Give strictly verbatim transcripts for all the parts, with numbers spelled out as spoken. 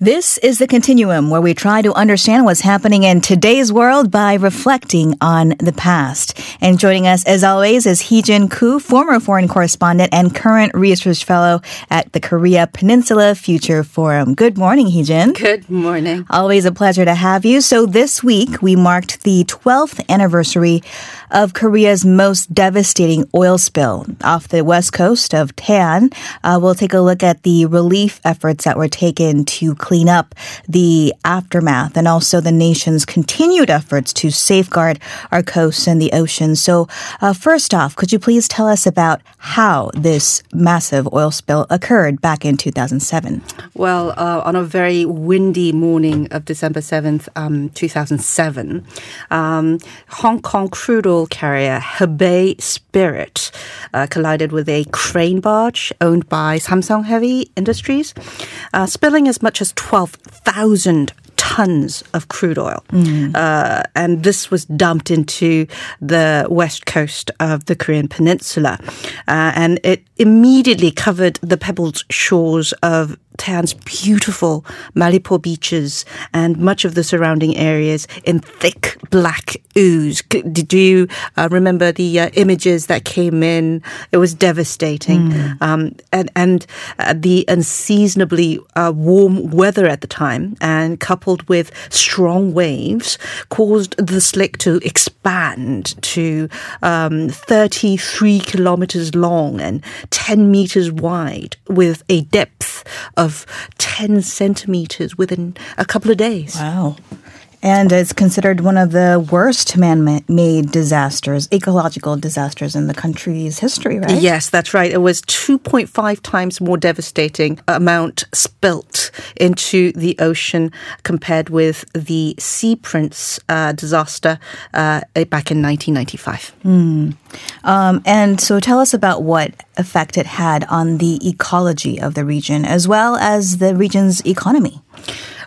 This is The Continuum, where we try to understand what's happening in today's world by reflecting on the past. And joining us, as always, is Heejin Koo, former foreign correspondent and current research fellow at the Korea Peninsula Future Forum. Good morning, Heejin. Good morning. Always a pleasure to have you. So this week, we marked the twelfth anniversary of Korea's most devastating oil spill off the west coast of Taean. Uh, we'll take a look at the relief efforts that were taken to clean up the aftermath and also the nation's continued efforts to safeguard our coasts and the oceans. So uh, first off, could you please tell us about how this massive oil spill occurred back in two thousand seven? Well, uh, on a very windy morning of December seventh, um, two thousand seven, um, Hong Kong crude oil carrier Hebei Spirit uh, collided with a crane barge owned by Samsung Heavy Industries, uh, spilling as much as twelve thousand tons of crude oil. Mm. Uh, and this was dumped into the west coast of the Korean Peninsula. Uh, and it immediately covered the pebbled shores of Taean's beautiful Malipo beaches and much of the surrounding areas in thick black ooze. Did you uh, remember the uh, images that came in? It was devastating. Mm. Um, and and uh, the unseasonably uh, warm weather at the time, and coupled with strong waves, caused the slick to expand to um, thirty-three kilometers long and ten meters wide, with a depth of Of ten centimeters within a couple of days. Wow. And it's considered one of the worst man-made disasters, ecological disasters in the country's history, right? Yes, that's right. It was two point five times more devastating amount spilt into the ocean compared with the Sea Prince uh, disaster uh, back in nineteen ninety-five. Mm. Um, and so tell us about what effect it had on the ecology of the region, as well as the region's economy.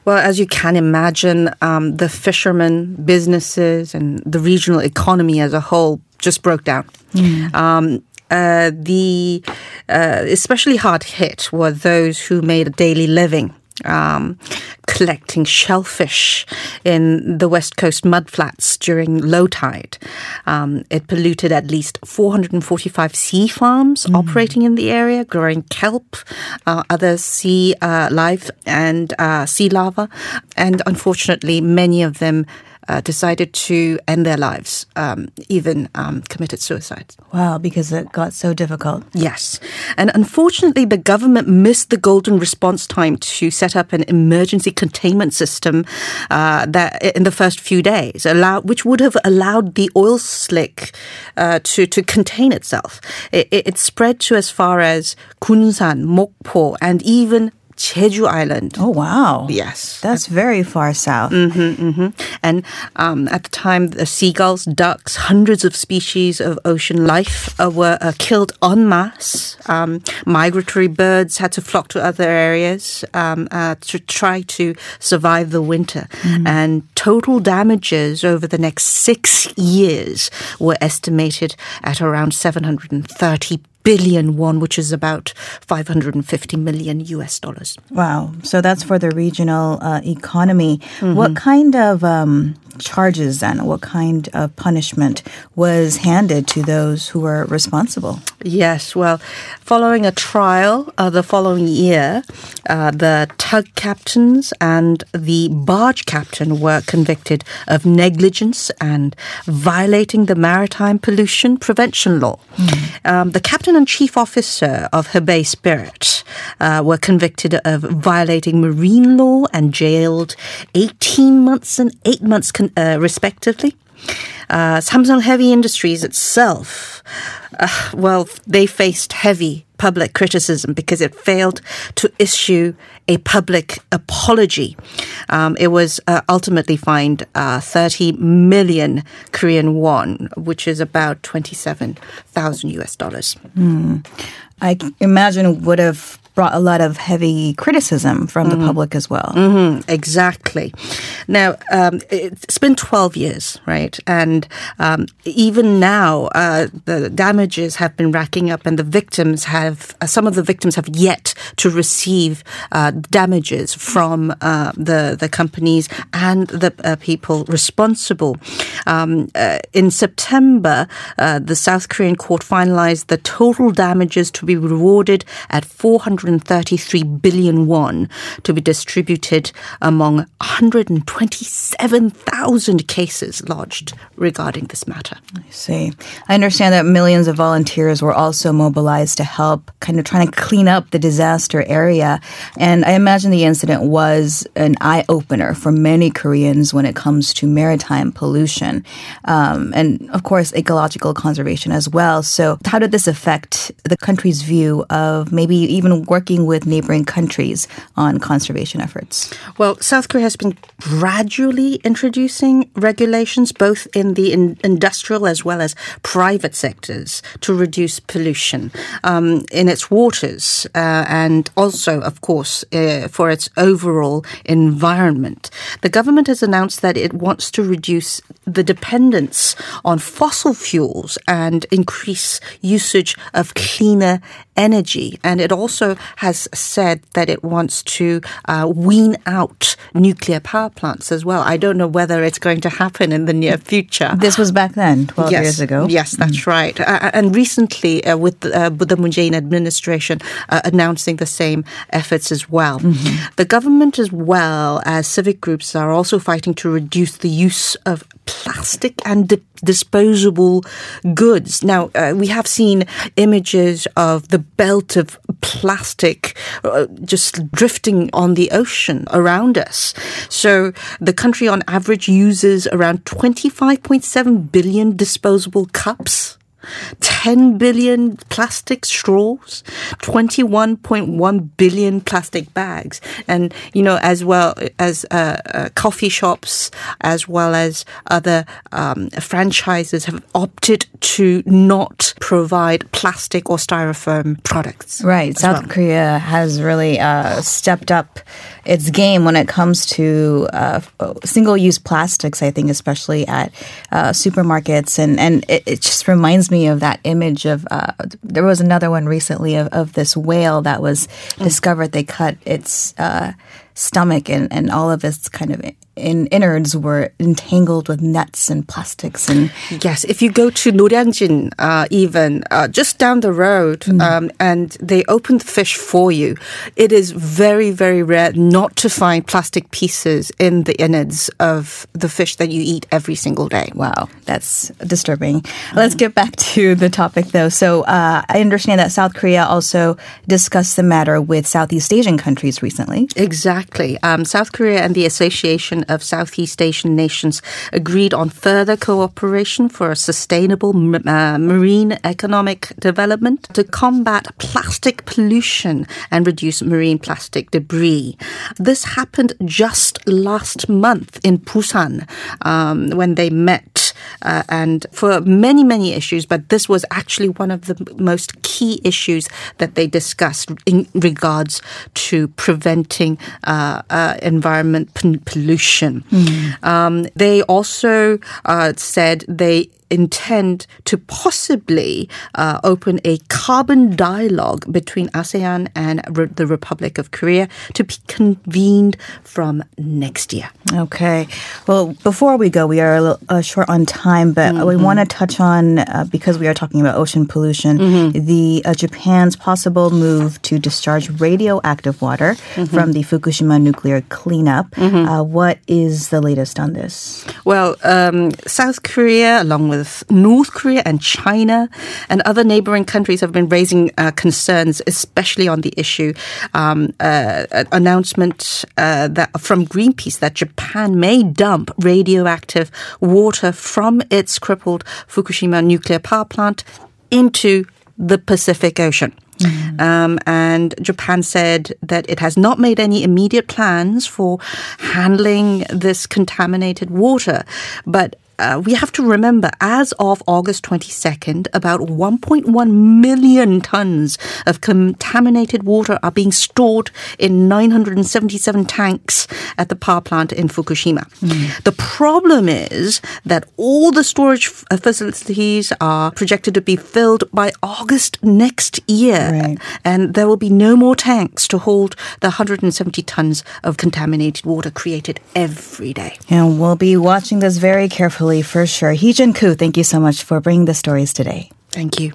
Well, as you can imagine, um, the fishermen, businesses, and the regional economy as a whole just broke down. Mm. Um, uh, the uh, especially hard hit were those who made a daily living Um, collecting shellfish in the west coast mudflats during low tide. Um, it polluted at least four hundred forty-five sea farms mm. operating in the area, growing kelp, uh, other sea uh, life, and uh, sea lava. And unfortunately, many of them Uh, decided to end their lives, um, even um, committed suicide. Wow, because it got so difficult. Yes. And unfortunately, the government missed the golden response time to set up an emergency containment system uh, that in the first few days, allow, which would have allowed the oil slick uh, to, to contain itself. It, it, it spread to as far as Gunsan, Mokpo, and even Jeju Island. Oh, wow. Yes. That's very far south. Mm-hmm, mm-hmm. And um, at the time, the seagulls, ducks, hundreds of species of ocean life uh, were uh, killed en masse. Um, migratory birds had to flock to other areas um, uh, to try to survive the winter. Mm-hmm. And total damages over the next six years were estimated at around seven hundred thirty billion won, which is about five hundred fifty million U S dollars. Wow. So that's for the regional uh, economy. Mm-hmm. What kind of um, charges then, what kind of punishment was handed to those who were responsible? Yes. Well, following a trial uh, the following year, uh, the tug captains and the barge captain were convicted of negligence and violating the maritime pollution prevention law. Mm-hmm. Um, the captain and chief officer of Hebei Spirit uh, were convicted of violating marine law and jailed eighteen months and eight months con- uh, respectively. Uh, Samsung Heavy Industries itself, uh, well, they faced heavy public criticism because it failed to issue a public apology. Um, it was uh, ultimately fined uh, thirty million Korean won, which is about twenty-seven thousand U S dollars. Mm. I imagine would have brought a lot of heavy criticism from mm-hmm. the public as well. Mm-hmm. Exactly. Now, um, it's been twelve years, right? And um, even now, uh, the damages have been racking up and the victims have, uh, some of the victims have yet to receive uh, damages from uh, the, the companies and the uh, people responsible. Um, uh, in September, uh, the South Korean court finalized the total damages to be rewarded at four hundred thirty-three billion won to be distributed among one hundred twenty-seven thousand cases lodged regarding this matter. I see. I understand that millions of volunteers were also mobilized to help kind of trying to clean up the disaster area. And I imagine the incident was an eye-opener for many Koreans when it comes to maritime pollution. Um, and, of course, ecological conservation as well. So how did this affect the country's view of maybe even working with neighboring countries on conservation efforts? Well, South Korea has been gradually introducing regulations both in the in- industrial as well as private sectors to reduce pollution um, in its waters uh, and also, of course, uh, for its overall environment. The government has announced that it wants to reduce the dependence on fossil fuels and increase usage of cleaner energy. And it also has said that it wants to uh, wean out nuclear power plants as well. I don't know whether it's going to happen in the near future. This was back then, twelve yes, years ago. Yes, that's mm-hmm. right. Uh, and recently uh, with, uh, with the Moon Jae-in administration uh, announcing the same efforts as well. Mm-hmm. The government as well as civic groups are also fighting to reduce the use of plastic and di- disposable goods. Now, uh, we have seen images of the belt of plastic uh, just drifting on the ocean around us. So the country on average uses around twenty-five point seven billion disposable cups, ten billion plastic straws, twenty-one point one billion plastic bags. And, you know, as well as uh, uh, coffee shops, as well as other um, franchises have opted to not provide plastic or styrofoam products. Right. South well. Korea has really uh, stepped up its game when it comes to uh, single-use plastics, I think, especially at uh, supermarkets. And, and it, it just reminds me me of that image of uh, there was another one recently of, of this whale that was mm. discovered. They cut its uh, stomach and, and all of its kind of in, innards were entangled with nets and plastics. And yes, if you go to Noryangjin, uh, even uh, just down the road, mm. um, and they open the fish for you, it is very, very rare not to find plastic pieces in the innards of the fish that you eat every single day. Wow, that's disturbing. Mm. Let's get back to the topic, though. So uh, I understand that South Korea also discussed the matter with Southeast Asian countries recently. Exactly. Um, South Korea and the Association of Southeast Asian Nations agreed on further cooperation for a sustainable m- uh, marine economic development to combat plastic pollution and reduce marine plastic debris. This happened just last month in Busan um, when they met uh, and for many, many issues, but this was actually one of the most key issues that they discussed in regards to preventing uh, uh, environment p- pollution. Mm. Um, they also uh, said they intend to possibly uh, open a carbon dialogue between ASEAN and Re- the Republic of Korea to be convened from next year. Okay. Well, before we go, we are a little uh, short on time, but mm-hmm. we want to touch on, uh, because we are talking about ocean pollution, mm-hmm. the uh, Japan's possible move to discharge radioactive water mm-hmm. from the Fukushima nuclear cleanup. Mm-hmm. Uh, what is the latest on this? Well, um, South Korea, along with North Korea and China and other neighboring countries have been raising uh, concerns, especially on the issue. Um, uh, an announcement uh, that from Greenpeace that Japan may dump radioactive water from its crippled Fukushima nuclear power plant into the Pacific Ocean. Mm-hmm. Um, and Japan said that it has not made any immediate plans for handling this contaminated water. But uh, we have to remember, as of August twenty-second, about one point one million tons of contaminated water are being stored in nine hundred seventy-seven tanks at the power plant in Fukushima. Mm. The problem is that all the storage facilities are projected to be filled by August next year. Right. And there will be no more tanks to hold the one hundred seventy tons of contaminated water created every day. And we'll be watching this very carefully for sure. Heejin Koo, thank you so much for bringing the stories today. Thank you.